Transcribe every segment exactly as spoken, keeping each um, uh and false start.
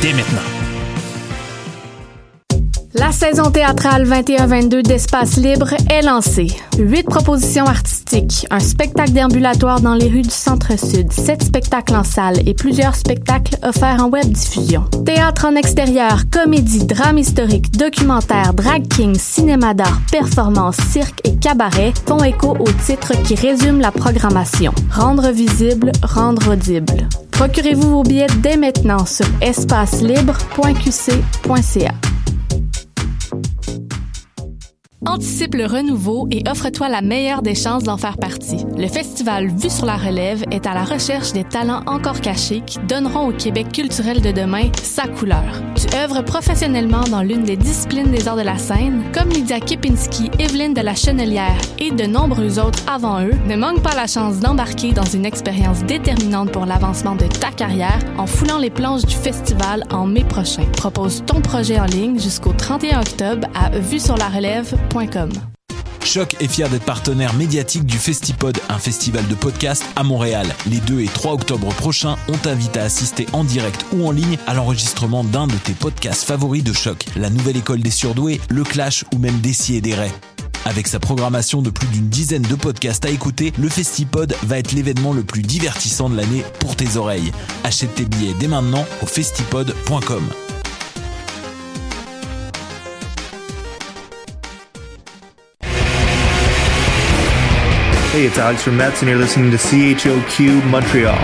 dès maintenant. La saison théâtrale vingt et un vingt-deux d'Espace Libre est lancée. Huit propositions artistiques, un spectacle déambulatoire dans les rues du Centre-Sud, sept spectacles en salle et plusieurs spectacles offerts en web diffusion. Théâtre en extérieur, comédie, drame historique, documentaire, drag king, cinéma d'art, performance, cirque et cabaret font écho aux titres qui résument la programmation. Rendre visible, rendre audible. Procurez-vous vos billets dès maintenant sur espace libre point q c point c a. Anticipe le renouveau et offre-toi la meilleure des chances d'en faire partie. Le festival Vue sur la relève est à la recherche des talents encore cachés qui donneront au Québec culturel de demain sa couleur. Tu œuvres professionnellement dans l'une des disciplines des arts de la scène, comme Lydia Kipinski, Evelyne de la Chénelière et de nombreux autres avant eux. Ne manque pas la chance d'embarquer dans une expérience déterminante pour l'avancement de ta carrière en foulant les planches du festival en mai prochain. Propose ton projet en ligne jusqu'au trente et un octobre à vue sur la relève point com. CHOQ est fier d'être partenaire médiatique du Festipod, un festival de podcasts à Montréal. Les deux et trois octobre prochains, on t'invite à assister en direct ou en ligne à l'enregistrement d'un de tes podcasts favoris de CHOQ, La Nouvelle École des Surdoués, Le Clash ou même Desi et Desray. Avec sa programmation de plus d'une dizaine de podcasts à écouter, le Festipod va être l'événement le plus divertissant de l'année pour tes oreilles. Achète tes billets dès maintenant au festipod point com. Hey, it's Alex from Metz, and you're listening to C H O Q Montreal.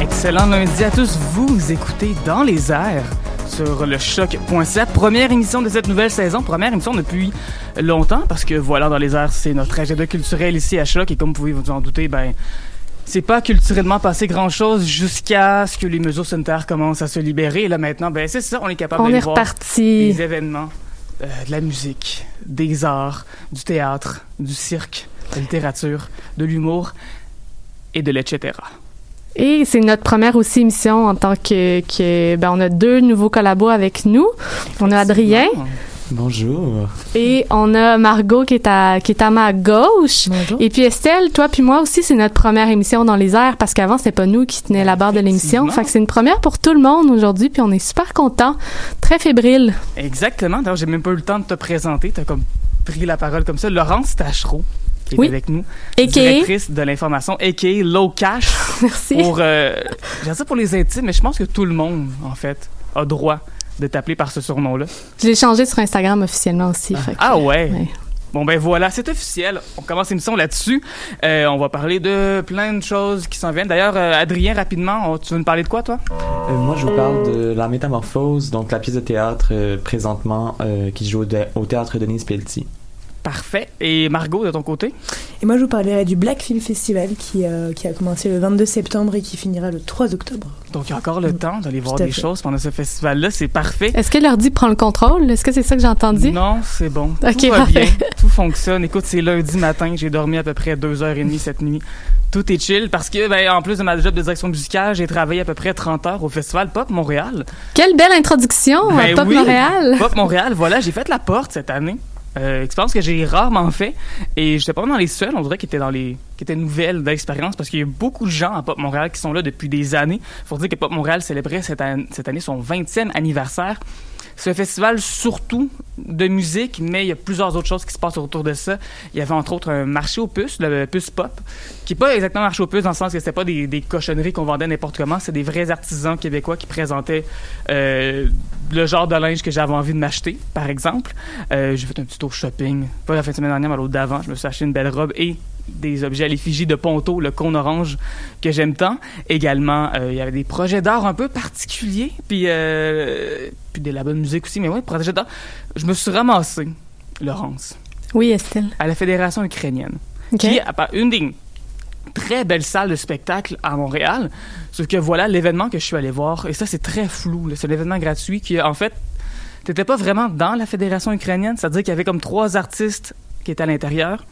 Excellent lundi à tous, vous écoutez Dans les airs sur le choc point c a, première émission de cette nouvelle saison, première émission depuis longtemps, parce que voilà, dans les airs, c'est notre agenda culturel ici à CHOQ, et comme vous pouvez vous en douter, ben, c'est pas culturellement passé grand-chose jusqu'à ce que les mesures sanitaires commencent à se libérer, et là maintenant, ben, c'est ça, on est capable on d'aller est voir reparti. Des événements, euh, de la musique, des arts, du théâtre, du cirque, de la littérature, de l'humour, et de l'et cetera. Et c'est notre première aussi émission en tant que, que ben on a deux nouveaux collabos avec nous. On a Adrien. Bonjour. Et on a Margot qui est à qui est à ma gauche. Bonjour. Et puis Estelle, toi puis moi aussi, c'est notre première émission dans les airs parce qu'avant c'était pas nous qui tenait la barre de l'émission. Fait que c'est une première pour tout le monde aujourd'hui, puis on est super contents, très fébriles. Exactement. D'ailleurs, j'ai même pas eu le temps de te présenter, t'as comme pris la parole comme ça. Laurence Tachereau, qui est oui. avec nous, A K A directrice de l'information, A K A Low Cash. Merci. Pour, euh, j'ai dit ça pour les intimes, mais je pense que tout le monde, en fait, a droit de t'appeler par ce surnom-là. Je l'ai changé sur Instagram officiellement aussi. Ah, fait que, ah ouais. ouais. Bon, ben voilà, c'est officiel. On commence l'émission là-dessus. Euh, on va parler de plein de choses qui s'en viennent. D'ailleurs, euh, Adrien, rapidement, on, tu veux nous parler de quoi, toi? Euh, moi, je vous parle de La Métamorphose, donc la pièce de théâtre euh, présentement euh, qui se joue au, de, au Théâtre Denise-Pelletier. Parfait. Et Margot, de ton côté? Et moi, je vous parlerai du Black Film Festival qui, euh, qui a commencé le vingt-deux septembre et qui finira le trois octobre. Donc, il y a encore le mmh. temps d'aller voir des fait. choses pendant ce festival-là. C'est parfait. Est-ce que l'ordi prend le contrôle? Est-ce que c'est ça que j'ai entendu? Non, c'est bon. Okay, tout va parfait. bien. Tout fonctionne. Écoute, c'est lundi matin. J'ai dormi à peu près deux heures et demie cette nuit. Tout est chill parce que, ben, en plus de ma job de direction musicale, j'ai travaillé à peu près trente heures au festival Pop Montréal. Quelle belle introduction ben à Pop oui, Montréal! Pop Montréal, voilà. J'ai fait la porte cette année. Euh, expérience que j'ai rarement fait et j'étais pas dans les seuls, on dirait qu'ils étaient dans les qui étaient nouvelles d'expérience parce qu'il y a beaucoup de gens à Pop Montréal qui sont là depuis des années. Faut dire que Pop Montréal célébrait cette, an- cette année son vingtième anniversaire. C'est un festival surtout de musique, mais il y a plusieurs autres choses qui se passent autour de ça. Il y avait entre autres un marché aux puces, le puce pop, qui n'est pas exactement un marché aux puces dans le sens que c'était pas des, des cochonneries qu'on vendait n'importe comment, c'est des vrais artisans québécois qui présentaient euh, le genre de linge que j'avais envie de m'acheter, par exemple. Euh, j'ai fait un petit tour shopping, pas la fin de semaine dernière, mais l'autre d'avant, je me suis acheté une belle robe et des objets à l'effigie de Ponto, le cône orange que j'aime tant. Également, euh, il y avait des projets d'art un peu particuliers, puis, euh, puis de la bonne musique aussi, mais ouais, projets d'art. Je me suis ramassé, Laurence. Oui, Estelle. À la Fédération ukrainienne. Okay. Qui a une des très belles salles de spectacle à Montréal. Sauf que voilà l'événement que je suis allé voir, et ça, c'est très flou. Là. C'est l'événement gratuit qui, en fait, t'étais pas vraiment dans la Fédération ukrainienne, c'est-à-dire qu'il y avait comme trois artistes qui étaient à l'intérieur.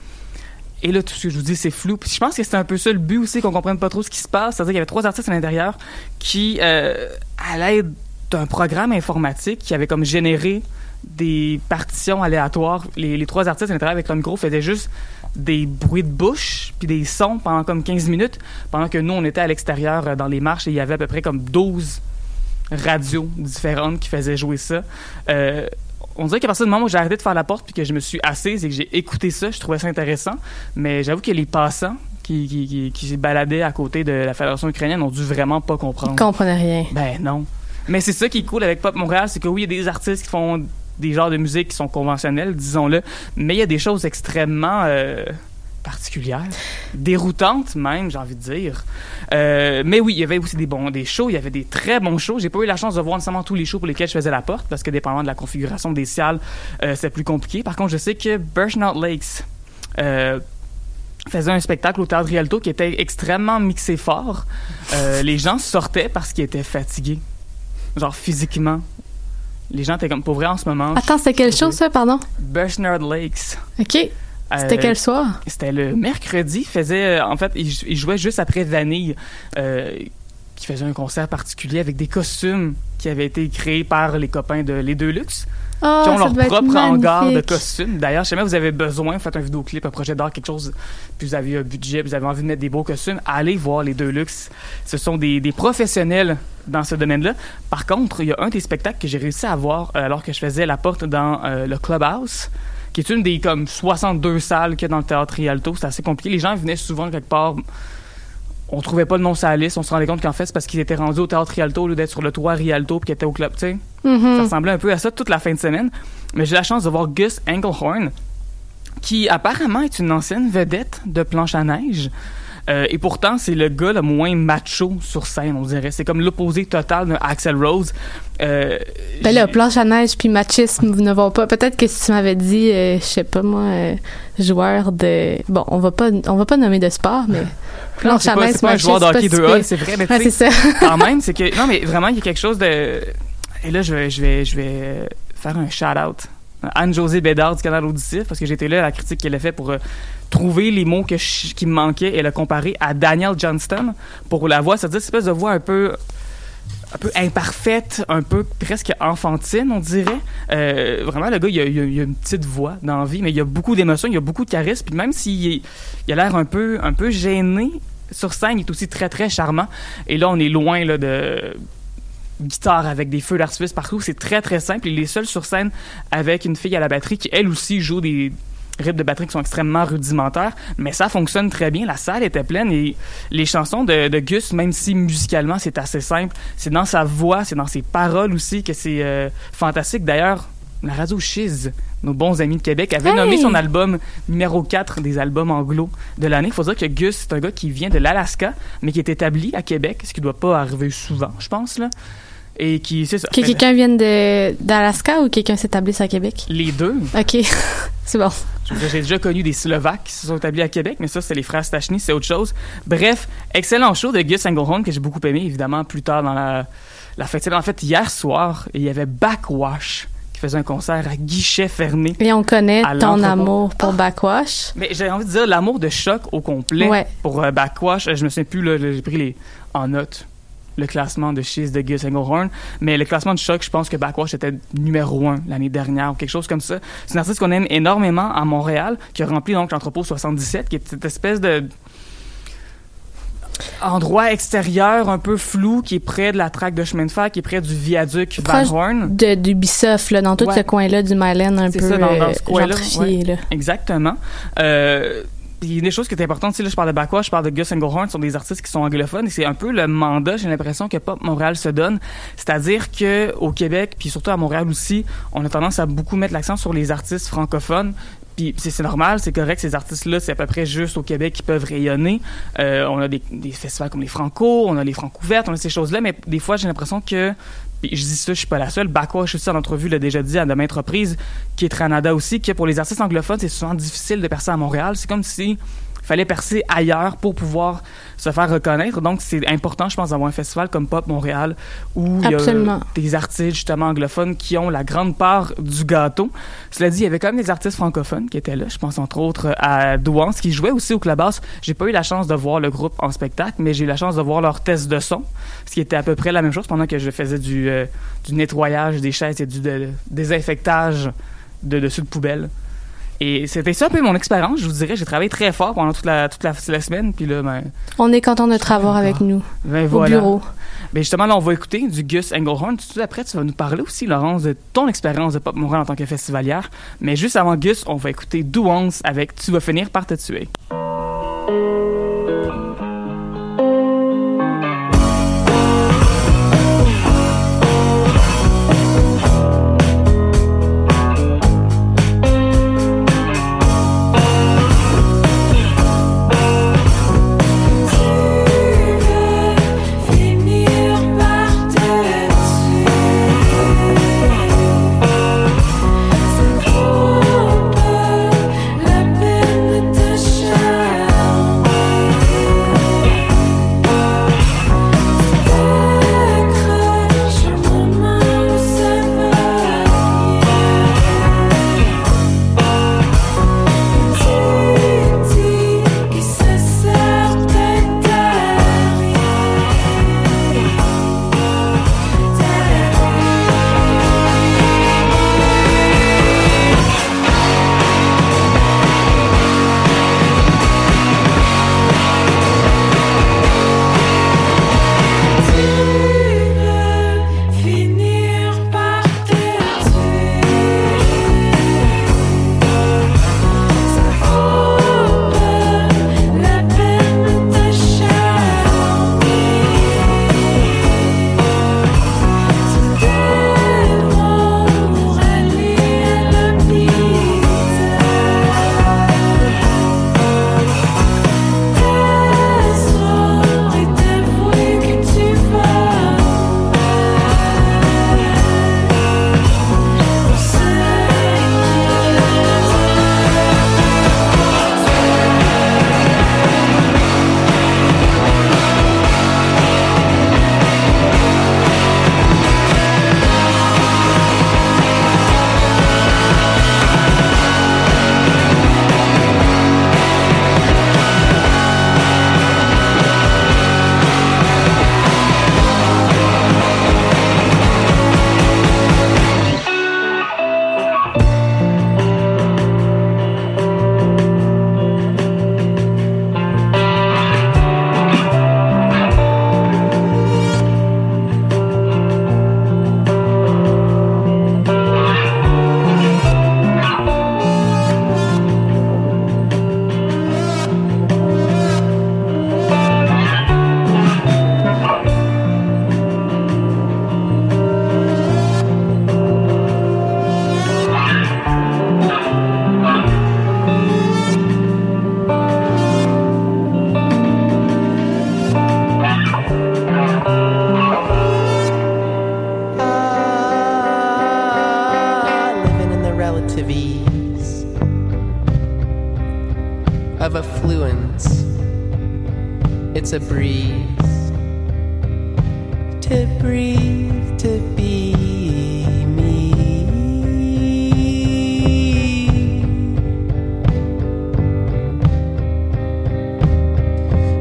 Et là, tout ce que je vous dis, c'est flou. Puis je pense que c'est un peu ça le but aussi, qu'on comprenne pas trop ce qui se passe. C'est-à-dire qu'il y avait trois artistes à l'intérieur qui, euh, à l'aide d'un programme informatique qui avait comme généré des partitions aléatoires, les, les trois artistes à l'intérieur avec le micro faisaient juste des bruits de bouche puis des sons pendant comme quinze minutes, pendant que nous, on était à l'extérieur dans les marches et il y avait à peu près comme douze radios différentes qui faisaient jouer ça. Euh, on dirait qu'à partir du moment où j'ai arrêté de faire la porte puis que je me suis assise et que j'ai écouté ça, je trouvais ça intéressant, mais j'avoue que les passants qui, qui, qui, qui se baladaient à côté de la Fédération ukrainienne ont dû vraiment pas comprendre. Ils comprenaient rien. Ben non. Mais c'est ça qui est cool avec Pop Montréal, c'est que oui, il y a des artistes qui font des genres de musique qui sont conventionnels, disons-le, mais il y a des choses extrêmement euh, particulières, déroutantes même, j'ai envie de dire. Euh, mais oui, il y avait aussi des bons, des shows, il y avait des très bons shows. J'ai pas eu la chance de voir nécessairement tous les shows pour lesquels je faisais la porte, parce que dépendamment de la configuration des salles, euh, c'est plus compliqué. Par contre, je sais que Birch Nuit Lakes euh, faisait un spectacle au Théâtre Rialto qui était extrêmement mixé fort. Euh, les gens sortaient parce qu'ils étaient fatigués, genre physiquement. Les gens étaient comme, pour vrai, en ce moment... Attends, c'était quelle chose, ça, pardon? Birch Nuit Lakes. OK. C'était euh, quel soir? C'était le mercredi. Faisait, en fait, il, il jouait juste après Vanille, euh, qui faisait un concert particulier avec des costumes qui avaient été créés par les copains de Les Deux Luxe, oh, qui ont leur propre hangar de costumes. D'ailleurs, je sais même, vous avez besoin, vous faites un vidéoclip, un projet d'art, quelque chose, puis vous avez un budget, puis vous avez envie de mettre des beaux costumes, allez voir Les Deux Luxe. Ce sont des, des professionnels dans ce domaine-là. Par contre, il y a un des spectacles que j'ai réussi à voir euh, alors que je faisais la porte dans euh, le Clubhouse, qui est une des comme soixante-deux salles qu'il y a dans le Théâtre Rialto. C'est assez compliqué. Les gens venaient souvent quelque part... On trouvait pas le nom sur la liste. On se rendait compte qu'en fait, c'est parce qu'ils étaient rendus au Théâtre Rialto au lieu d'être sur le toit Rialto puis qu'ils étaient au club, tu sais. Mm-hmm. Ça ressemblait un peu à ça toute la fin de semaine. Mais j'ai eu la chance de voir Gus Englehorn, qui apparemment est une ancienne vedette de planche à neige. Euh, et pourtant, c'est le gars le moins macho sur scène, on dirait. C'est comme l'opposé total d'un Axl Rose. Euh, ben là, planche à neige puis machisme, vous ne vont pas. Peut-être que si tu m'avais dit, euh, je sais pas moi, euh, joueur de... Bon, on va pas, on va pas nommer de sport, mais... planche à neige, c'est pas un joueur d'hockey de hall, c'est vrai, mais ouais, tu sais, quand même, c'est que... Non, mais vraiment, il y a quelque chose de... Et là, je vais, je vais, je vais faire un shout-out. Anne-Josée Bédard du Canal Auditif, parce que j'étais là à la critique qu'elle a fait pour euh, trouver les mots que je, qui me manquaient et la comparer à Daniel Johnston pour la voix. C'est-à-dire, cette espèce de voix un peu, un peu imparfaite, un peu presque enfantine, on dirait. Euh, vraiment, le gars, il a, il a, il a une petite voix dans la vie, mais il a beaucoup d'émotions, il a beaucoup de charisme. Puis même s'il est, il a l'air un peu, un peu gêné sur scène, il est aussi très, très charmant. Et là, on est loin là, de... guitare avec des feux d'artifice partout, c'est très très simple. Il est seul sur scène avec une fille à la batterie qui elle aussi joue des riffs de batterie qui sont extrêmement rudimentaires, mais ça fonctionne très bien. La salle était pleine et les chansons de, de Gus, même si musicalement c'est assez simple, c'est dans sa voix, c'est dans ses paroles aussi que c'est euh, fantastique. D'ailleurs, la radio Chiz, nos bons amis de Québec, avait hey! nommé son album numéro quatre des albums anglo de l'année. Il faut dire que Gus, c'est un gars qui vient de l'Alaska, mais qui est établi à Québec, ce qui ne doit pas arriver souvent, je pense, là. Et qui, c'est ça. Que quelqu'un vienne de, d'Alaska ou quelqu'un s'établisse à Québec? Les deux. OK. C'est bon. J'ai déjà connu des Slovaques qui se sont établis à Québec, mais ça, c'est les frères Stachny, c'est autre chose. Bref, excellent show de Gus Englehorn que j'ai beaucoup aimé, évidemment, plus tard dans la, la fête. En fait, hier soir, il y avait Backxwash qui faisait un concert à guichet fermé. Et on connaît ton amour pour ah. Backxwash. Mais j'ai envie de dire l'amour de CHOQ au complet ouais. pour euh, Backxwash. Je me souviens plus, là, j'ai pris les, en note le classement de Chiz de Gus Englehorn, mais le classement de CHOQ, je pense que Backxwash était numéro un l'année dernière ou quelque chose comme ça. C'est un artiste qu'on aime énormément à Montréal, qui a rempli donc l'entrepôt soixante-dix-sept, qui est cette espèce de... endroit extérieur un peu flou qui est près de la traque de chemin de fer, qui est près du viaduc Van Horn. De, de Ubisoft, là, dans tout ouais. ce coin-là du Myland un c'est peu ça, dans, dans ce coin là, ouais. là. Exactement. Euh, il y a des choses qui étaient importantes. Tu sais, là, je parle de Backxwash, je parle de Gus Englehorn, ce sont des artistes qui sont anglophones et c'est un peu le mandat, j'ai l'impression, que Pop Montréal se donne. C'est-à-dire qu'au Québec, puis surtout à Montréal aussi, on a tendance à beaucoup mettre l'accent sur les artistes francophones Puis c'est, c'est normal, c'est correct, ces artistes-là, c'est à peu près juste au Québec qui peuvent rayonner. Euh, on a des, des festivals comme les Franco, on a les Francouvertes, on a ces choses-là, mais des fois, j'ai l'impression que... Puis je dis ça, je suis pas la seule. Backxwash aussi, en entrevue, l'a déjà dit à de maintes reprises, qui est Tranada aussi, que pour les artistes anglophones, c'est souvent difficile de percer à Montréal. C'est comme si... fallait percer ailleurs pour pouvoir se faire reconnaître. Donc, c'est important, je pense, d'avoir un festival comme Pop Montréal où il y a des artistes, justement, anglophones qui ont la grande part du gâteau. Cela dit, il y avait quand même des artistes francophones qui étaient là. Je pense, entre autres, à Douance, qui jouait aussi au Clabas. J'ai pas eu la chance de voir le groupe en spectacle, mais j'ai eu la chance de voir leur test de son, ce qui était à peu près la même chose pendant que je faisais du, euh, du nettoyage des chaises et du de, de, désinfectage de dessus de poubelle. Et c'était ça un peu mon expérience, je vous dirais. J'ai travaillé très fort pendant toute la, toute la, toute la semaine. Puis là, ben, on est content de te avoir avec nous ben, au voilà. bureau. Ben justement, là, on va écouter du Gus Englehorn. Tout après, tu vas nous parler aussi, Laurence, de ton expérience de Pop Montréal en tant que festivalière. Mais juste avant Gus, on va écouter Douance avec « Tu vas finir par te tuer ». To breathe, to breathe, to be me.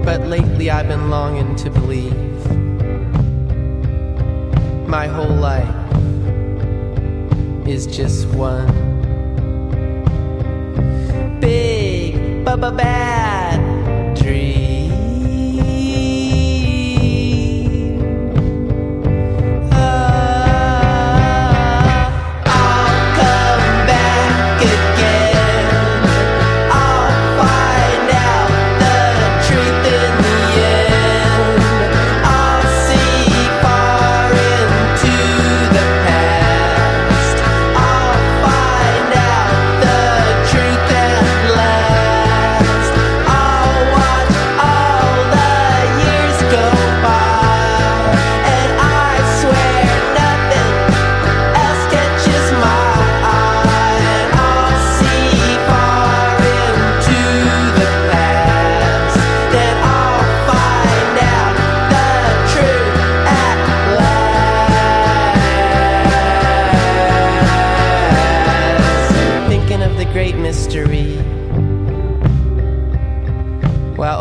But lately I've been longing to believe my whole life is just one big bubba bad dream. Truth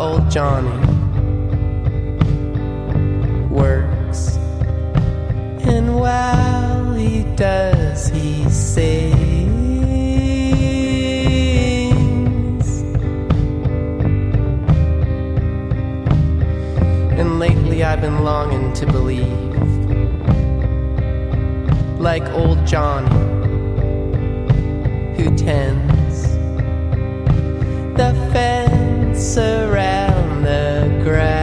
old Johnny works, and while he does, he sings. And lately I've been longing to believe, like old Johnny who tends the fence around the grounds.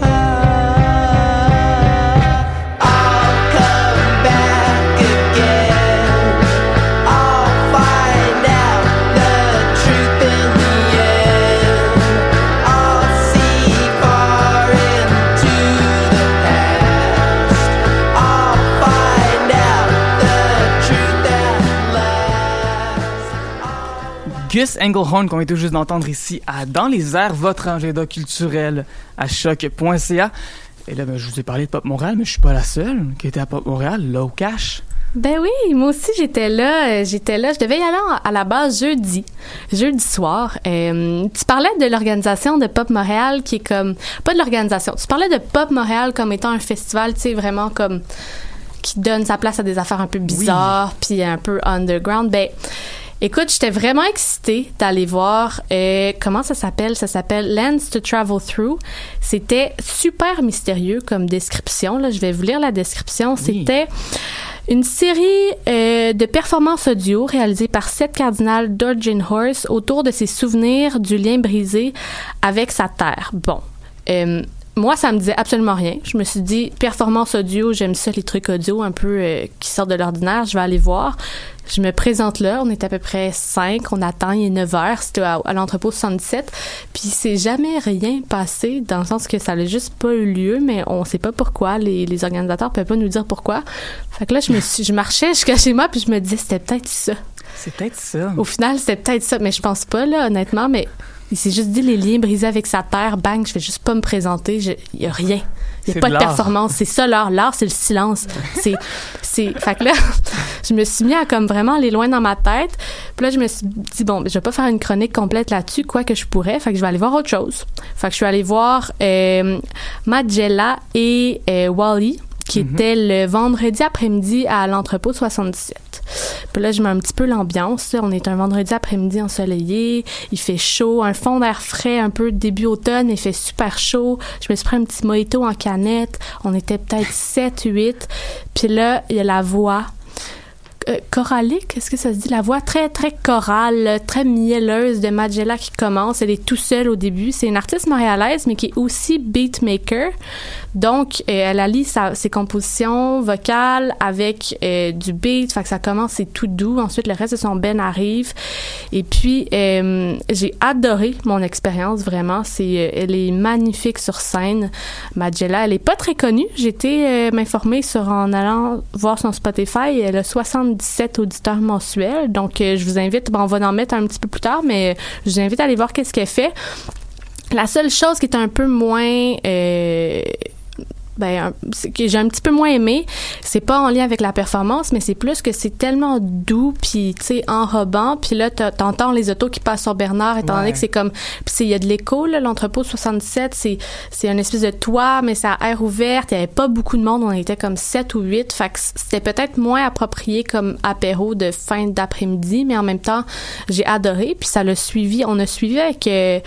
Ah, I'll come back again. I'll find out the truth in the end. I'll see far into the past. Gus Englehorn, qu'on vient tout juste d'entendre ici à Dans les airs, votre agenda culturel à choc point c a. Et là, ben, je vous ai parlé de Pop Montréal, mais je suis pas la seule qui était à Pop Montréal, là au Clash. Ben oui, moi aussi j'étais là, j'étais là, je devais y aller à la base jeudi, jeudi soir. Euh, tu parlais de l'organisation de Pop Montréal qui est comme, pas de l'organisation, tu parlais de Pop Montréal comme étant un festival, tu sais, vraiment comme, qui donne sa place à des affaires un peu bizarres, puis un peu underground, ben... Écoute, j'étais vraiment excitée d'aller voir euh, comment ça s'appelle. Ça s'appelle Lens to Travel Through. C'était super mystérieux comme description. Là, je vais vous lire la description. Oui. C'était une série euh, de performances audio réalisées par Seth Cardinal Durginhorst autour de ses souvenirs du lien brisé avec sa terre. Bon. Euh, Moi, ça me disait absolument rien. Je me suis dit, performance audio, j'aime ça, les trucs audio un peu euh, qui sortent de l'ordinaire, je vais aller voir. Je me présente là, on est à peu près cinq, on attend, il est neuf heures, c'était à, à l'entrepôt soixante-dix-sept, puis c'est jamais rien passé, dans le sens que ça n'a juste pas eu lieu, mais on sait pas pourquoi, les, les organisateurs peuvent pas nous dire pourquoi. Fait que là, je me suis, je marchais jusqu'à chez moi, puis je me disais, c'était peut-être ça. C'est peut-être ça. Au final, c'était peut-être ça, mais je pense pas, là, honnêtement, mais... Il s'est juste dit les liens brisés avec sa terre, bang, je vais juste pas me présenter, il y a rien. Il n'y a pas de, de performance, c'est ça l'art. L'art, c'est le silence. c'est, c'est... Fait que là, je me suis mis à comme vraiment aller loin dans ma tête. Puis là, je me suis dit, bon, je vais pas faire une chronique complète là-dessus, quoi que je pourrais. Fait que je vais aller voir autre chose. Fait que je suis allée voir euh, Magella et euh, Wally, qui mm-hmm. étaient le vendredi après-midi à l'entrepôt soixante-dix-sept. Puis là, je mets un petit peu l'ambiance. On est un vendredi après-midi ensoleillé. Il fait chaud. Un fond d'air frais, un peu début automne. Il fait super chaud. Je me suis pris un petit mojito en canette. On était peut-être sept, huit. Puis là, il y a la voix euh, choralique. Est-ce que ça se dit? La voix très, très chorale, très mielleuse de Magella qui commence. Elle est tout seule au début. C'est une artiste montréalaise, mais qui est aussi beatmaker. Donc, euh, elle allie sa, ses compositions vocales avec euh, du beat. Fait que ça commence, c'est tout doux. Ensuite, le reste de son ben arrive. Et puis, euh, j'ai adoré mon expérience, vraiment. C'est, euh, elle est magnifique sur scène. Magella, elle est pas très connue. J'ai été euh, m'informer sur en allant voir son Spotify. Elle a soixante-dix-sept auditeurs mensuels. Donc, euh, je vous invite, bon, on va en mettre un petit peu plus tard, mais je vous invite à aller voir qu'est-ce qu'elle fait. La seule chose qui est un peu moins... Euh, ben, ce que j'ai un petit peu moins aimé, c'est pas en lien avec la performance, mais c'est plus que c'est tellement doux, puis tu sais, enrobant, puis là, t'entends les autos qui passent sur Bernard, étant donné ouais. que c'est comme... Puis il y a de l'écho, là, l'entrepôt soixante-dix-sept, c'est, c'est une espèce de toit, mais c'est à air ouverte, il y avait pas beaucoup de monde, on était comme sept ou huit, fait que c'était peut-être moins approprié comme apéro de fin d'après-midi, mais en même temps, j'ai adoré, puis ça l'a suivi, on a suivi avec euh,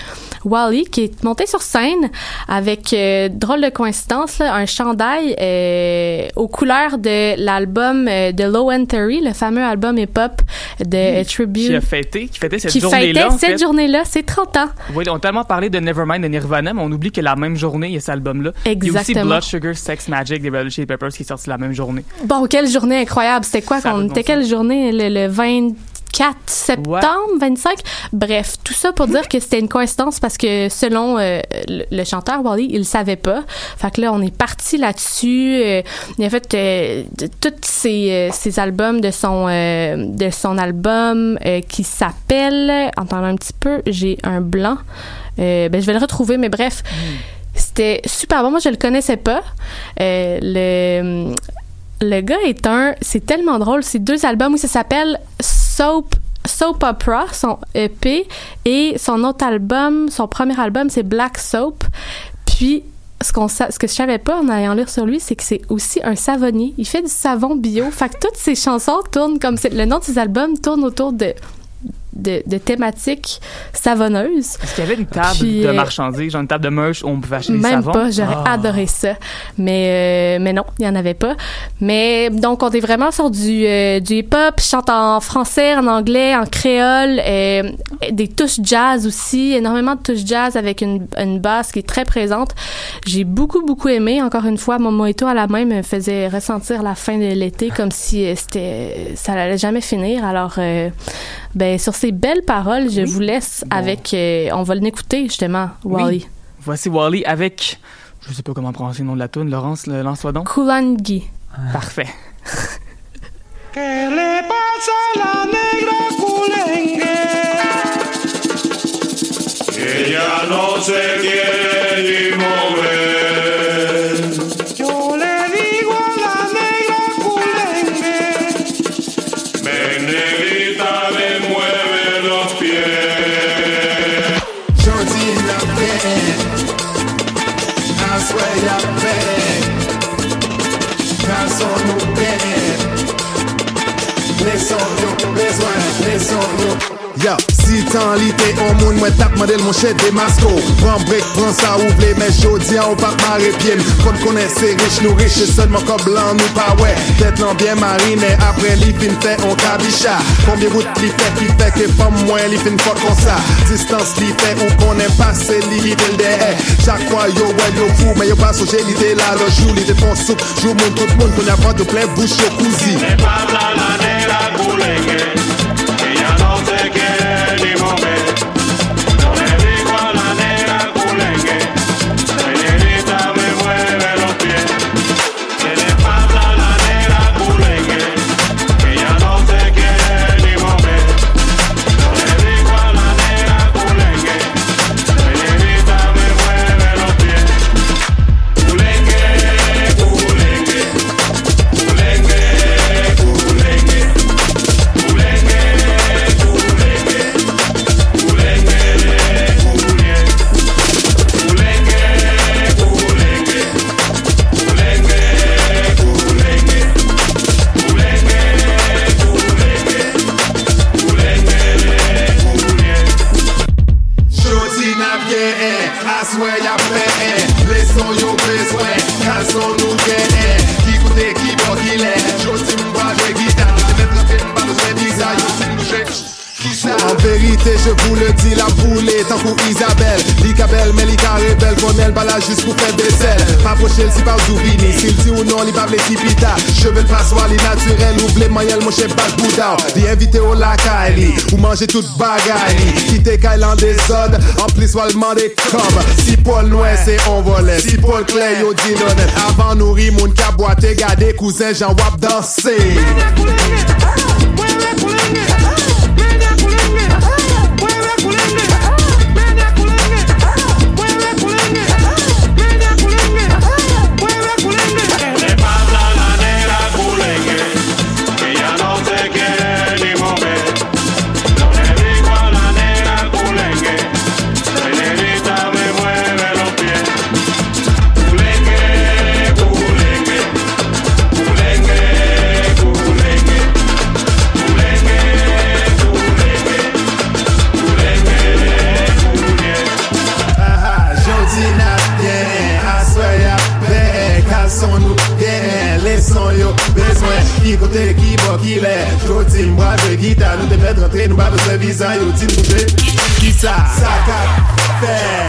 Wally, qui est monté sur scène, avec euh, drôle de coïncidence, là, un chandail euh, aux couleurs de l'album euh, de Low End Theory, le fameux album hip-hop de mmh, Tribute. Qui a fêté, qui fêtait cette qui journée-là. Qui fêtait cette fait. journée-là, c'est trente ans. Oui, on a tellement parlé de Nevermind de Nirvana, mais on oublie que la même journée, il y a cet album-là. Exactement. Il y a aussi Blood Sugar Sex Magic des Red Chili Peppers qui est sorti la même journée. Bon, quelle journée incroyable! C'était quoi? Qu'on, bon c'était quelle sens. journée? Le, le vingt-quatre septembre, ouais. vingt-cinq. Bref, tout ça pour dire que c'était une coïncidence parce que selon euh, le, le chanteur Wally, il le savait pas. Fait que là, on est parti là-dessus. Euh, il a fait euh, de, tous ses, euh, ses albums de son euh, de son album euh, qui s'appelle. Entendez un petit peu, j'ai un blanc. Euh, ben je vais le retrouver, mais bref, mm. c'était super bon. Moi, je le connaissais pas. Euh, le Le gars est un... C'est tellement drôle. C'est deux albums où ça s'appelle Soap... Soap Opera, son E P, et son autre album, son premier album, c'est Black Soap. Puis, ce qu'on sa- ce que je savais pas en allant lire sur lui, c'est que c'est aussi un savonnier. Il fait du savon bio. Fait que toutes ses chansons tournent comme c'est le nom de ses albums tourne autour de de, de thématiques savonneuses. Est-ce qu'il y avait une table Puis, de marchandises, genre une table de merch où on pouvait acheter des savons? Même pas, j'aurais ah. adoré ça. Mais, euh, mais non, il n'y en avait pas. Mais donc, on est vraiment sur du, euh, du hip-hop, chante en français, en anglais, en créole, euh, des touches jazz aussi, énormément de touches jazz avec une, une basse qui est très présente. J'ai beaucoup, beaucoup aimé. Encore une fois, mon mojito à la main me faisait ressentir la fin de l'été comme si euh, c'était, ça n'allait jamais finir. Alors, euh, ben, sur ces belles paroles, je oui. vous laisse bon. avec... Euh, on va l'écouter, justement, Wally. Oui. Voici Wally avec... Je ne sais pas comment prononcer le nom de la toune. Laurence, le, lance-toi donc. Koulangi. Ah. Parfait. Que le pasa la negra Koulengue Ella no se quiere ni mover. Yo le digo a la negra Koulengue Me negrita me muere. Yo, si t'en lis t'es en moune, moi tape modèle mon chef des mascots. Prends break, prends ça, ouvre mais j'audia on pas marrer pied. Comme connaissez riche, nous riches seulement comme blanc, nous pas ouais. Tête non bien marinée, après l'ifine fait on cabicha. Combien route li fait, qui fait que femme moins l'ifine fort comme ça. Distance li fait, on connaît pas c'est limite le derrière. Chaque fois yo ouais yo fou, mais yo pas songé l'idée là, le jour l'idée font soupe. Joue mon tout le monde, qu'on a pas de plein bouche au cousi. Je vous le dis, la boule est en coup Isabelle. Lica belle, mais lica rebelle, qu'on elle balade jusqu'au fait des selles. Pas poché, elle si pas zouvini, s'il dit ou non, il va blesser pita. Cheveux pas soir, l'inaturel, ouvre les mailles, mon chef bat bouddha. D'y inviter au lacaille, ou manger toute bagaille. Quitter Kyle en désordre, en plus, soit demander comme. Si Paul Noël, c'est envolé. Si Paul Clay, yo dit l'honnête. Avant nourrir, mon cap boite, gardez cousin, j'en wap danser. Côté qui va qui l'est, je dis moi de guitare, nous te faites rentrer, nous pas besoin de visa, yo dis bouger, qui ça, ça cap, fait,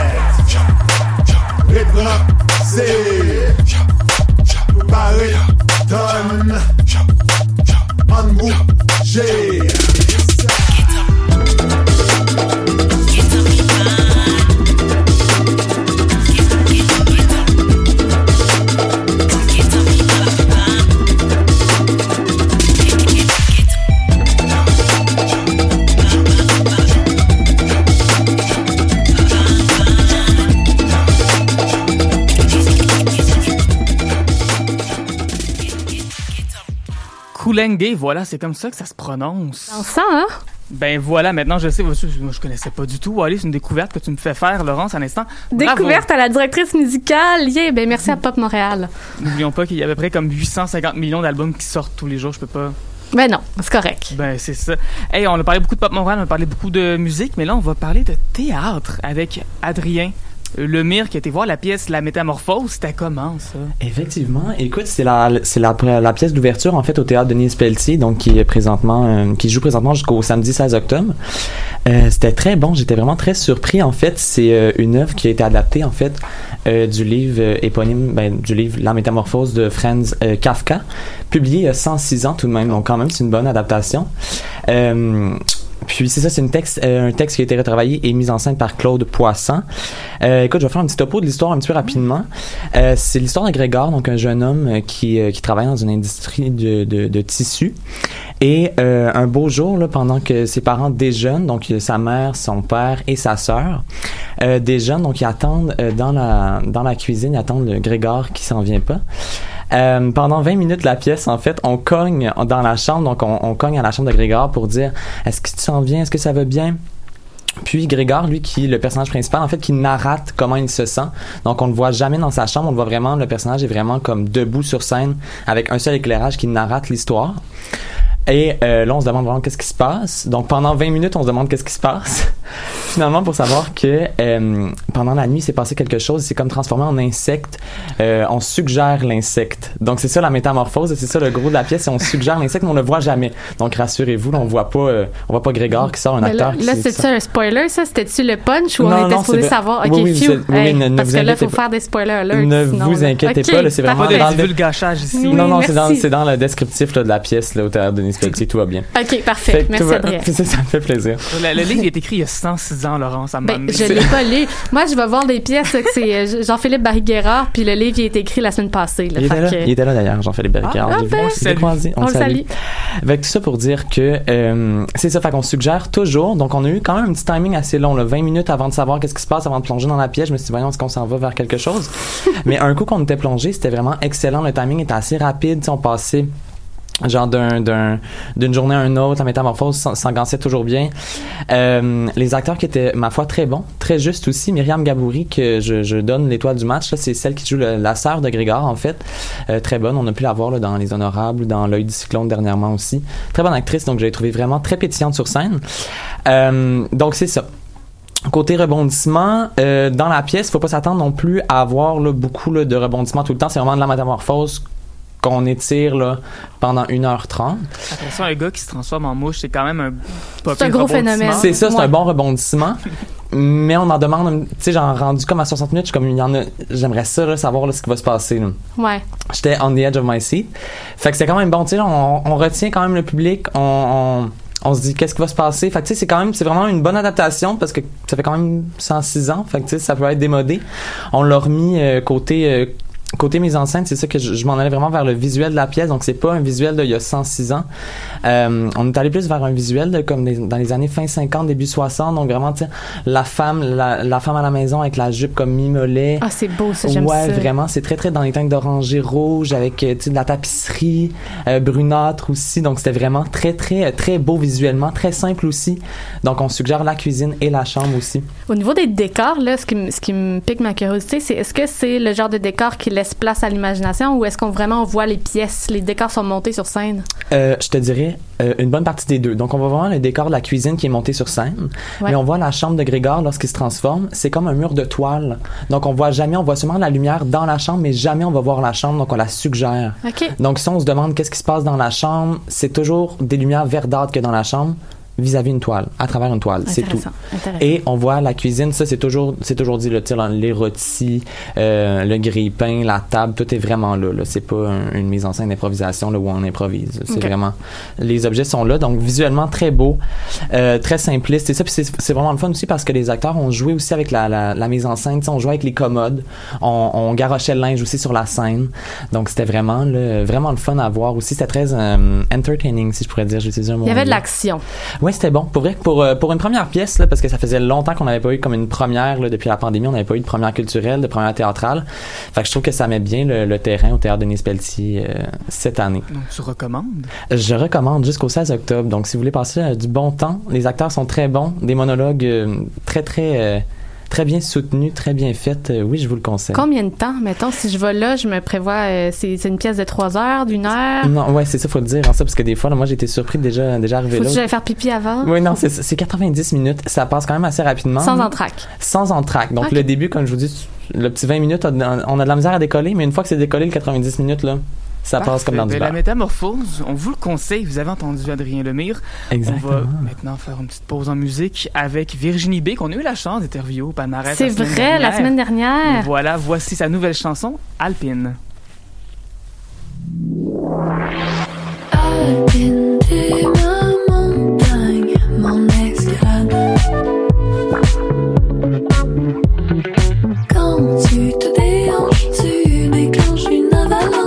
rétrocé, nous parler, donne, en bouger. Koulengue, voilà, c'est comme ça que ça se prononce. On sent, hein? Ben voilà, maintenant je sais, moi je connaissais pas du tout Wally, c'est une découverte que tu me fais faire, Laurence, à l'instant. Bravo. Découverte à la directrice musicale, yeah, ben merci à Pop Montréal. N'oublions pas qu'il y a à peu près comme huit cent cinquante millions d'albums qui sortent tous les jours, je peux pas... Ben non, c'est correct. Ben c'est ça. Hey, on a parlé beaucoup de Pop Montréal, on a parlé beaucoup de musique, mais là on va parler de théâtre avec Adrien Lemire qui a été voir la pièce La Métamorphose. C'était comment ça? Effectivement, écoute, c'est la c'est la, la pièce d'ouverture en fait au Théâtre Denise-Pelletier, donc qui est présentement euh, qui joue présentement jusqu'au samedi seize octobre. Euh, c'était très bon, j'étais vraiment très surpris en fait. C'est euh, une œuvre qui a été adaptée en fait euh, du livre euh, éponyme, ben, du livre La Métamorphose de Franz euh, Kafka, publié il y a cent six ans tout de même. Donc quand même c'est une bonne adaptation. Euh, Puis c'est ça, c'est une texte, euh, un texte qui a été retravaillé et mis en scène par Claude Poisson. Euh, écoute, je vais faire un petit topo de l'histoire un petit peu rapidement. Euh, c'est l'histoire de Grégor, donc un jeune homme qui, euh, qui travaille dans une industrie de, de, de tissus. Et euh, un beau jour, là, pendant que ses parents déjeunent, donc sa mère, son père et sa sœur, euh, déjeunent, donc ils attendent euh, dans, la, dans la cuisine, ils attendent le Grégor qui s'en vient pas. Euh, pendant vingt minutes de la pièce, en fait, on cogne dans la chambre, donc on, on cogne à la chambre de Grégor pour dire « Est-ce que tu s'en viens? Est-ce que ça va bien? » Puis Grégor, lui, qui est le personnage principal, en fait, qui narrate comment il se sent. Donc, on ne le voit jamais dans sa chambre, on le voit vraiment, le personnage est vraiment comme debout sur scène, avec un seul éclairage qui narrate l'histoire. Et euh, là, on se demande vraiment qu'est-ce qui se passe. Donc, pendant vingt minutes, on se demande qu'est-ce qui se passe. Finalement, pour savoir que euh, pendant la nuit, il s'est passé quelque chose. Il s'est comme transformé en insecte. Euh, on suggère l'insecte. Donc, c'est ça la métamorphose. C'est ça le gros de la pièce. On suggère l'insecte, mais on ne le voit jamais. Donc, rassurez-vous, là, on ne voit pas, euh, on voit pas Grégor qui sort un mais acteur. Là, qui là c'est ça un spoiler, ça? C'était-tu le punch ou on était supposé savoir? OK, oui, oui, phew, oui, hey, ne, ne parce que là, il faut pas. Faire des spoilers alerts. Ne sinon, vous inquiétez okay, pas. Là, c'est vraiment pas de gâchage ici. Oui, non, non, c'est dans, c'est dans le descriptif là, de la pièce, là, au Théâtre Denise Pelletier, tout va bien. OK, parfait. Fait, merci, Adrien. Ça me fait plaisir. Le, le livre est écrit il y a cent six ans, Laurence. Ça ben, je ne l'ai pas lu. Moi, je vais voir des pièces. C'est Jean-Philippe Barry-Guerrard, puis le livre, il a été écrit la semaine passée. Là, il, était là, que... il était là, d'ailleurs, Jean-Philippe Barry-Guerrard. Ah, ben, on s'est croisés. On, on le salue. Avec tout ça pour dire que euh, c'est ça, fait qu'on suggère toujours. Donc, on a eu quand même un petit timing assez long, là, vingt minutes avant de savoir qu'est-ce qui se passe, avant de plonger dans la pièce. Je me suis dit, voyons, est-ce qu'on s'en va vers quelque chose? Mais un coup qu'on était plongé, c'était vraiment excellent. Le timing était assez rapide. T'sais, on passait genre d'un, d'un, d'une journée à une autre, la métamorphose s'engançait toujours bien. Euh, les acteurs qui étaient, ma foi, très bons, très justes aussi. Myriam Gabouri, que je, je donne l'étoile du match, là, c'est celle qui joue le, la sœur de Grégor, en fait. Euh, très bonne, on a pu la voir là, dans Les Honorables, dans L'Œil du Cyclone dernièrement aussi. Très bonne actrice, donc je l'ai trouvée vraiment très pétillante sur scène. Euh, donc c'est ça. Côté rebondissement, euh, dans la pièce, faut pas s'attendre non plus à avoir là, beaucoup là, de rebondissements tout le temps. C'est vraiment de la métamorphose qu'on étire là, pendant une heure trente. Attention, un gars qui se transforme en mouche, c'est quand même un... C'est un gros phénomène. C'est ça, c'est ouais. un bon rebondissement. Mais on en demande, tu sais, j'en ai rendu comme à soixante minutes, je suis comme, il y en a, j'aimerais ça, là, savoir là, ce qui va se passer. Là. Ouais. J'étais on the edge of my seat. Fait que c'était quand même bon, tu sais, on, on retient quand même le public, on... on on se dit qu'est-ce qui va se passer. Fait que tu sais c'est quand même c'est vraiment une bonne adaptation parce que ça fait quand même cent six ans, fait que tu sais ça peut être démodé. On l'a remis euh, côté euh, côté mise en scène, c'est ça que je, je m'en allais vraiment vers le visuel de la pièce, donc c'est pas un visuel d'il y a cent six ans. Euh, on est allé plus vers un visuel de comme des, dans les années fin cinquante, début soixante, donc vraiment tu sais la femme la, la femme à la maison avec la jupe comme mi-mollet. Ah, c'est beau ça, j'aime ouais, ça. Ouais, vraiment, c'est très très dans les teintes d'oranger rouge avec tu sais de la tapisserie euh, brunâtre aussi, donc c'était vraiment très très très beau visuellement, très simple aussi. Donc on suggère la cuisine et la chambre aussi. Au niveau des décors là, ce qui ce qui me pique ma curiosité, c'est est-ce que c'est le genre de décor qui place à l'imagination ou est-ce qu'on vraiment voit les pièces, les décors sont montés sur scène? Euh, je te dirais euh, une bonne partie des deux. Donc, on voit vraiment le décor de la cuisine qui est monté sur scène, ouais. mais on voit la chambre de Grégor lorsqu'il se transforme, c'est comme un mur de toile. Donc, on voit jamais, on voit seulement la lumière dans la chambre, mais jamais on va voir la chambre, donc on la suggère. Okay. Donc, si on se demande qu'est-ce qui se passe dans la chambre, c'est toujours des lumières verdâtres que dans la chambre, vis-à-vis une toile, à travers une toile, c'est tout. Et on voit la cuisine, ça c'est toujours, c'est toujours dit, le tir, les rôtis, euh, le grille-pain, la table, tout est vraiment là. là. C'est pas un, une mise en scène d'improvisation là, où on improvise. C'est okay. vraiment, les objets sont là, donc visuellement très beau, euh, très simpliste. Et ça, puis c'est, c'est vraiment le fun aussi parce que les acteurs ont joué aussi avec la, la, la mise en scène. T'sais, on jouait avec les commodes, on, on garochait le linge aussi sur la scène. Donc c'était vraiment le, vraiment le fun à voir aussi. C'était très euh, entertaining, si je pourrais dire. J'utilise un mot. Il y avait de l'action. Oui, Oui, c'était bon. Pour vrai, pour, pour une première pièce, là, parce que ça faisait longtemps qu'on n'avait pas eu comme une première, là, depuis la pandémie, on n'avait pas eu de première culturelle, de première théâtrale. Fait que je trouve que ça met bien le, le terrain au Théâtre Denise-Pelletier euh, cette année. Donc, tu recommandes? Je recommande jusqu'au seize octobre. Donc, si vous voulez passer euh, du bon temps, les acteurs sont très bons, des monologues euh, très, très... Euh, très bien soutenue, très bien faite. Oui, je vous le conseille. Combien de temps? Mettons, si je vais là, je me prévois... Euh, c'est, c'est une pièce de trois heures, d'une heure? Non, ouais, c'est ça, il faut le dire. Hein, ça, parce que des fois, là, moi, j'ai été surpris déjà, déjà arrivé là. Faut que j'aille faire pipi avant? Oui, non, c'est, c'est quatre-vingt-dix minutes. Ça passe quand même assez rapidement. Sans entracte. Sans entracte. Donc, okay. Le début, comme je vous dis, le petit vingt minutes, on a de la misère à décoller, mais une fois que c'est décollé, le quatre-vingt-dix minutes, là... Ça Parfait. Passe comme dans du beurre. La métamorphose, on vous le conseille. Vous avez entendu Adrien Lemire. Exactement. On va maintenant faire une petite pause en musique avec Virginie B, qu'on a eu la chance d'interviewer au Palmarès. C'est vrai, dernière. La semaine dernière. Et voilà, voici sa nouvelle chanson, Alpine. Alpine et ma montagne, mon escalade. Quand tu te déhanches, tu déclenches une avalanche.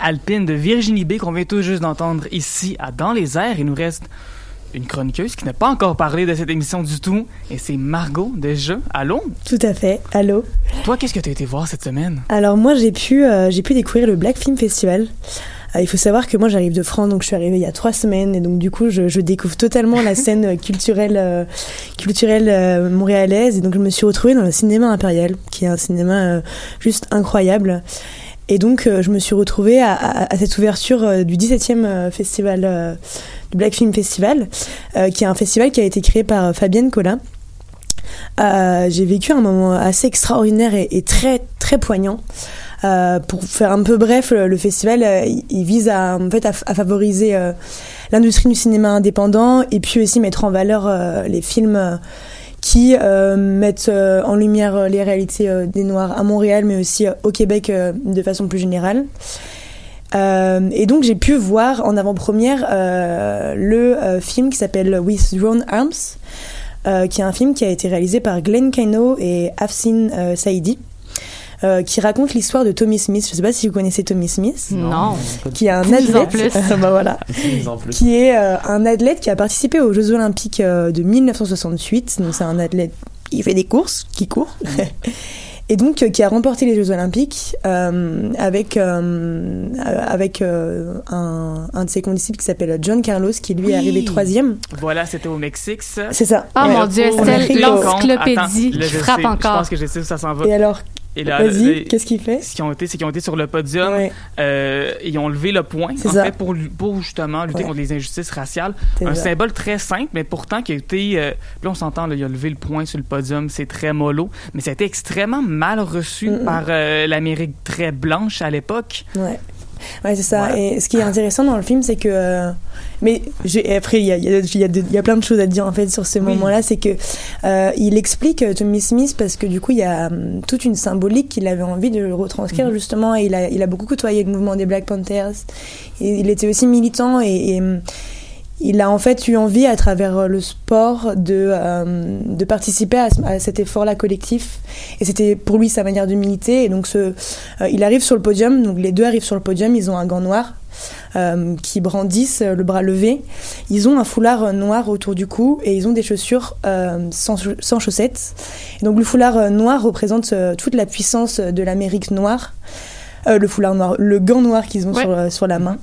Alpine de Virginie B qu'on vient tout juste d'entendre ici à Dans les airs. Il nous reste une chroniqueuse qui n'a pas encore parlé de cette émission du tout et c'est Margot de Jeux. Allô? Tout à fait. Allô? Toi, qu'est-ce que tu as été voir cette semaine? Alors moi, j'ai pu, euh, j'ai pu découvrir le Black Film Festival. Euh, il faut savoir que moi, j'arrive de France, donc je suis arrivée il y a trois semaines et donc du coup, je, je découvre totalement la scène culturelle, euh, culturelle euh, montréalaise et donc je me suis retrouvée dans le cinéma impérial, qui est un cinéma euh, juste incroyable. Et donc, euh, je me suis retrouvée à, à, à cette ouverture euh, du dix-septième euh, festival, euh, du Black Film Festival, euh, qui est un festival qui a été créé par euh, Fabienne Collin. Euh, j'ai vécu un moment assez extraordinaire et, et très, très poignant. Euh, pour faire un peu bref, le, le festival, euh, il, il vise à, en fait, à, à favoriser euh, l'industrie du cinéma indépendant et puis aussi mettre en valeur euh, les films... Euh, qui euh, mettent euh, en lumière euh, les réalités euh, des Noirs à Montréal, mais aussi euh, au Québec euh, de façon plus générale. Euh, et donc j'ai pu voir en avant-première euh, le euh, film qui s'appelle With Drawn Arms, euh, qui est un film qui a été réalisé par Glenn Kaino et Afsine euh, Saidi, euh, qui raconte l'histoire de Tommie Smith. Je ne sais pas si vous connaissez Tommie Smith. Non. Qui est un athlète. Plus. ben voilà. Plus. Qui est euh, un athlète qui a participé aux Jeux Olympiques euh, de dix-neuf cent soixante-huit. Donc c'est un athlète il fait des courses, qui court, et donc euh, qui a remporté les Jeux Olympiques euh, avec, euh, avec euh, un, un de ses condisciples qui s'appelle John Carlos, qui lui oui. est arrivé troisième. Voilà, c'était au Mexique, ça. C'est ça. Oh ouais. Mon Dieu, Estelle, l'encyclopédie qui frappe encore. Je pense que je sais où ça s'en va. Et alors, Et là, Vas-y, les, qu'est-ce qu'il fait? Ce qu'ils ont été, c'est qu'ils ont été sur le podium, ouais. euh, ils ont levé le poing en fait, pour, pour justement lutter ouais. contre les injustices raciales. C'est un ça. symbole très simple, mais pourtant qui a été... Euh, là, on s'entend, là, il a levé le poing sur le podium, c'est très mollo, mais ça a été extrêmement mal reçu mm-hmm. par euh, l'Amérique très blanche à l'époque. Ouais. Ouais, c'est ça. Voilà. Et ce qui est intéressant dans le film, c'est que... Euh, mais j'ai, après, il y a, y, a, y, a y a plein de choses à dire, en fait, sur ce oui. moment-là. C'est qu'il euh, explique Tommie Smith parce que, du coup, il y a um, toute une symbolique qu'il avait envie de retranscrire, mm-hmm. justement. Et il a, il a beaucoup côtoyé le mouvement des Black Panthers. Et, il était aussi militant et... et il a en fait eu envie, à travers le sport, de, euh, de participer à, à cet effort-là collectif. Et c'était pour lui sa manière de militer. Et donc, ce, euh, il arrive sur le podium. Donc, les deux arrivent sur le podium. Ils ont un gant noir euh, qui brandissent le bras levé. Ils ont un foulard noir autour du cou et ils ont des chaussures euh, sans, sans chaussettes. Et donc, le foulard noir représente euh, toute la puissance de l'Amérique noire. Euh, le foulard noir, le gant noir qu'ils ont ouais. sur, sur la main.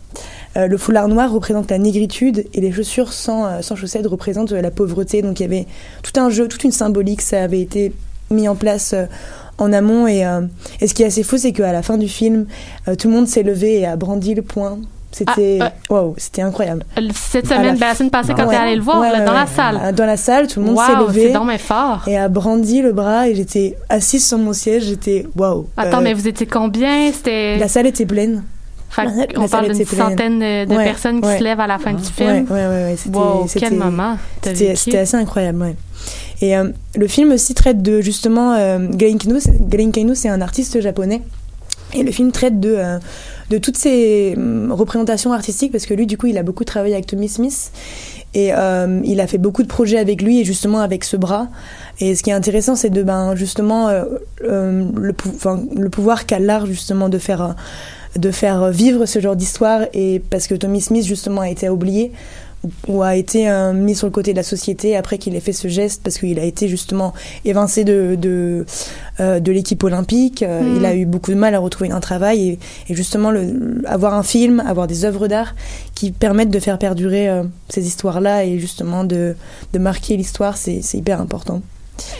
Euh, le foulard noir représente la négritude et les chaussures sans, euh, sans chaussettes représentent euh, la pauvreté. Donc il y avait tout un jeu, toute une symbolique, ça avait été mis en place euh, en amont. Et, euh, et ce qui est assez fou, c'est qu'à la fin du film, euh, tout le monde s'est levé et a brandi le poing. C'était, ah, euh, wow, c'était incroyable. Cette semaine, la, la semaine passée, quand ouais, t'es allé le voir, ouais, là, dans ouais, la salle. Dans la salle, tout le monde wow, s'est levé. C'est dans mes forts. Et a brandi le bras et j'étais assise sur mon siège, j'étais waouh. Attends, euh, mais vous étiez combien? C'était... La salle était pleine. On parle d'une centaine de, de ouais, personnes qui ouais. se lèvent à la fin ouais, du film. Ouais, ouais, ouais, ouais, c'était, wow, c'était, quel moment t'as c'était, vécu. C'était assez incroyable, ouais. Et euh, le film aussi traite de, justement, euh, Glenn Kaino, Glenn Kaino, c'est un artiste japonais. Et le film traite de, euh, de toutes ces euh, représentations artistiques, parce que lui, du coup, il a beaucoup travaillé avec Tommie Smith. Et euh, il a fait beaucoup de projets avec lui, et justement avec ce bras. Et ce qui est intéressant, c'est de, ben, justement, euh, euh, le, pou- 'fin, le pouvoir qu'a l'art, justement, de faire... Euh, de faire vivre ce genre d'histoire, et parce que Tommie Smith justement a été oublié ou a été euh, mis sur le côté de la société après qu'il ait fait ce geste, parce qu'il a été justement évincé de, de, euh, de l'équipe olympique. Mmh. Il a eu beaucoup de mal à retrouver un travail et, et justement le, avoir un film, avoir des œuvres d'art qui permettent de faire perdurer euh, ces histoires-là et justement de, de marquer l'histoire, c'est, c'est hyper important.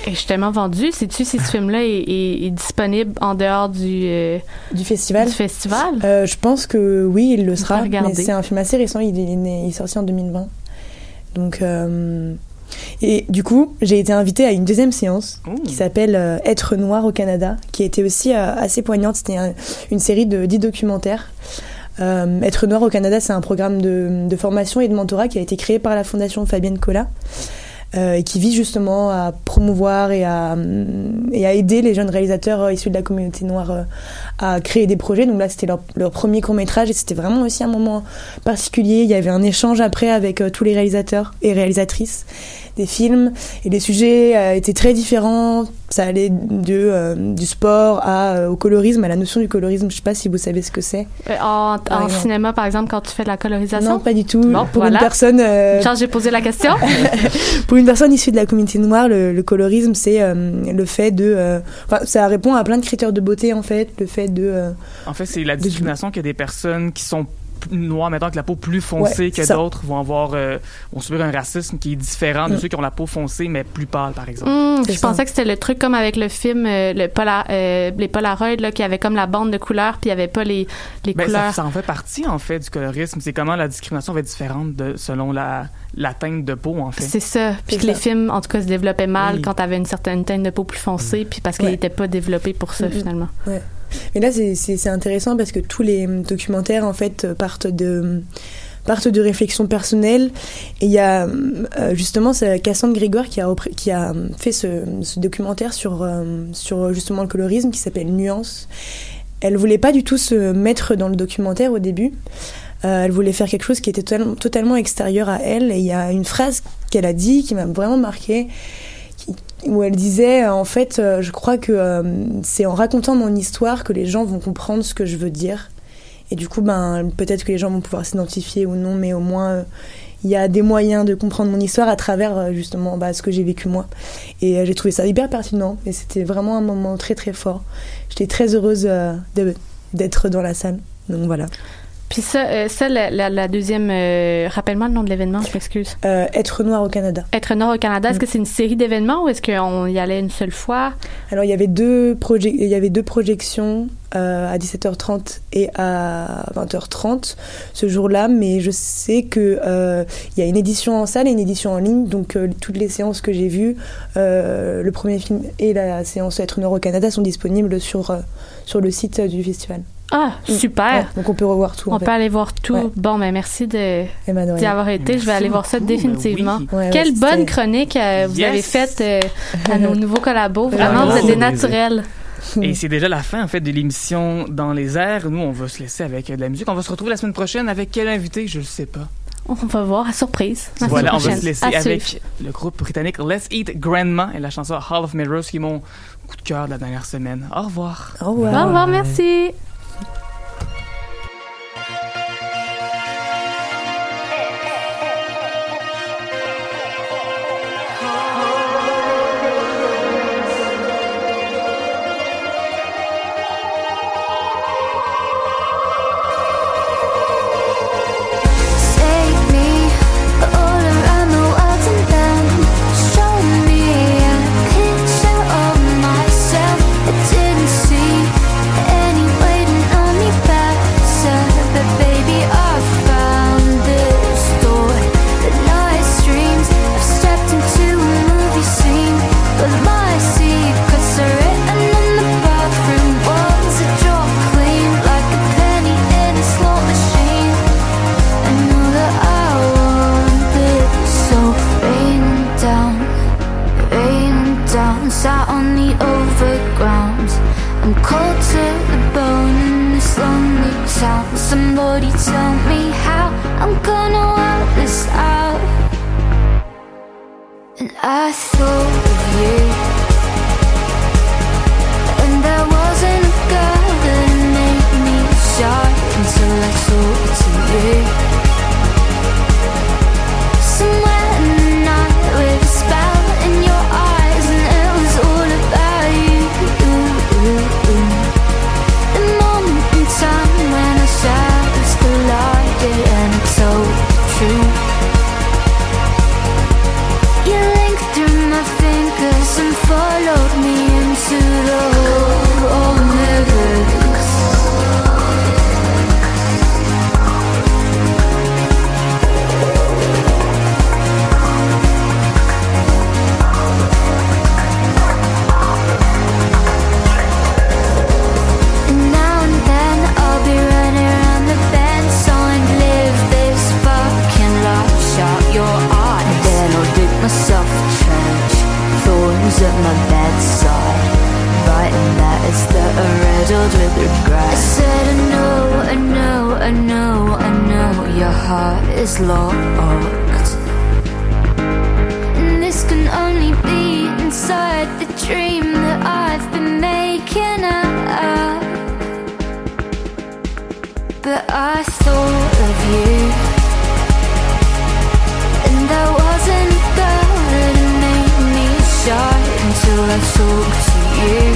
Et je suis tellement vendue. Sais-tu si ce film-là est, est, est disponible en dehors du, euh, du festival? Du festival? Euh, je pense que oui, il le sera. Mais c'est un film assez récent. Il, il, il est sorti en deux mille vingt. Donc, euh, et du coup, j'ai été invitée à une deuxième séance mmh. qui s'appelle euh, « Être noir au Canada », qui était aussi euh, assez poignante. C'était un, une série de dix documentaires. Euh, Être noir au Canada, c'est un programme de, de formation et de mentorat qui a été créé par la Fondation Fabienne Colas. Euh, et qui vise justement à promouvoir et à, et à aider les jeunes réalisateurs euh, issus de la communauté noire euh, à créer des projets. Donc là, c'était leur, leur premier court-métrage et c'était vraiment aussi un moment particulier. Il y avait un échange après avec euh, tous les réalisateurs et réalisatrices des films. Et les sujets euh, étaient très différents. Ça allait de, euh, du sport à, euh, au colorisme, à la notion du colorisme. Je ne sais pas si vous savez ce que c'est. Euh, en en ouais, cinéma, par exemple, quand tu fais de la colorisation? Non, pas du tout. Bon, pour voilà. une personne... Euh... Charles, j'ai posé la question. Pour une Une personne issue de la communauté noire, le, le colorisme, c'est euh, le fait de... Euh, enfin, ça répond à plein de critères de beauté, en fait. Le fait de... Euh, en fait, c'est la discrimination de... qu'il y a des personnes qui sont noires, mettons, avec la peau plus foncée ouais, que ça. D'autres, vont avoir euh, vont subir un racisme qui est différent de mm. ceux qui ont la peau foncée, mais plus pâle, par exemple. Mm, je ça. pensais que c'était le truc comme avec le film, euh, le pola, euh, les Polaroids, là, qui avaient comme la bande de couleurs, puis il n'y avait pas les, les ben, couleurs. Ça, ça en fait partie, en fait, du colorisme. C'est comment la discrimination va être différente de, selon la... la teinte de peau, en fait. C'est ça. Puis c'est que ça. Les films, en tout cas, se développaient mal oui. quand t'avais une certaine teinte de peau plus foncée, mmh. puis parce qu'ils n'étaient ouais. pas développés pour ça, mmh. finalement. Ouais. Mais là, c'est, c'est, c'est intéressant parce que tous les documentaires, en fait, partent de... partent de réflexions personnelles. Et il y a euh, justement c'est Cassandre Grégoire qui a, repré- qui a fait ce, ce documentaire sur, euh, sur justement le colorisme qui s'appelle Nuance. Elle voulait pas du tout se mettre dans le documentaire au début. Euh, elle voulait faire quelque chose qui était to- totalement extérieur à elle. Et il y a une phrase qu'elle a dit qui m'a vraiment marquée, qui, où elle disait euh, « En fait, euh, je crois que euh, c'est en racontant mon histoire que les gens vont comprendre ce que je veux dire. » Et du coup, ben, peut-être que les gens vont pouvoir s'identifier ou non, mais au moins, euh, il y a des moyens de comprendre mon histoire à travers justement bah, ce que j'ai vécu moi. Et j'ai trouvé ça hyper pertinent et c'était vraiment un moment très très fort. J'étais très heureuse euh, de, d'être dans la salle, donc voilà. Puis ça, ça la, la, la deuxième... Euh, rappelle-moi le nom de l'événement, je m'excuse. Euh, Être noir au Canada. Être noir au Canada, est-ce mm. que c'est une série d'événements ou est-ce qu'on y allait une seule fois? Alors, il y avait deux, proje- il y avait deux projections euh, à dix-sept heures trente et à vingt heures trente ce jour-là, mais je sais qu'il euh, y a une édition en salle et une édition en ligne, donc euh, toutes les séances que j'ai vues, euh, le premier film et la séance Être noir au Canada sont disponibles sur, euh, sur le site du festival. Ah, super! Ouais, donc, on peut revoir tout. On en fait. peut aller voir tout. Ouais. Bon, ben merci de, d'y avoir été. Merci, je vais aller voir ça définitivement. Ben oui. ouais, Quelle ouais, bonne c'était... chronique euh, vous yes. avez faite euh, à nos nouveaux collabos. Vraiment, vous êtes des naturels. Et c'est déjà la fin, en fait, de l'émission Dans les airs. Nous, on va se laisser avec de la musique. On va se retrouver la semaine prochaine avec quel invité? Je ne sais pas. On va voir, à surprise. À voilà, on va se laisser à avec suivre. Le groupe britannique Let's Eat Grandma et la chanson Hall of Mirrors qui est mon coup de cœur de la dernière semaine. Au revoir. Au revoir. Au revoir, merci. Somebody tell me how I'm gonna work this out. And I thought of you, and there wasn't a girl that made me shy until I talked to you. Somewhere in the night with a spell in your eyes, and it was all about you. Ooh, ooh, ooh. The moment in time when I shine and I told the truth. You linked through my fingers and followed me into the cold mirrors. And now and then I'll be running around the bend, so your eyes. And then I'll dig myself a trench, thorns at my bedside, writing letters that are riddled with regret. I said I know, I know, I know, I know your heart is locked, and this can only be inside the dream that I've been making up. But I thought of you, there wasn't a girl that made me shy until I talked to you.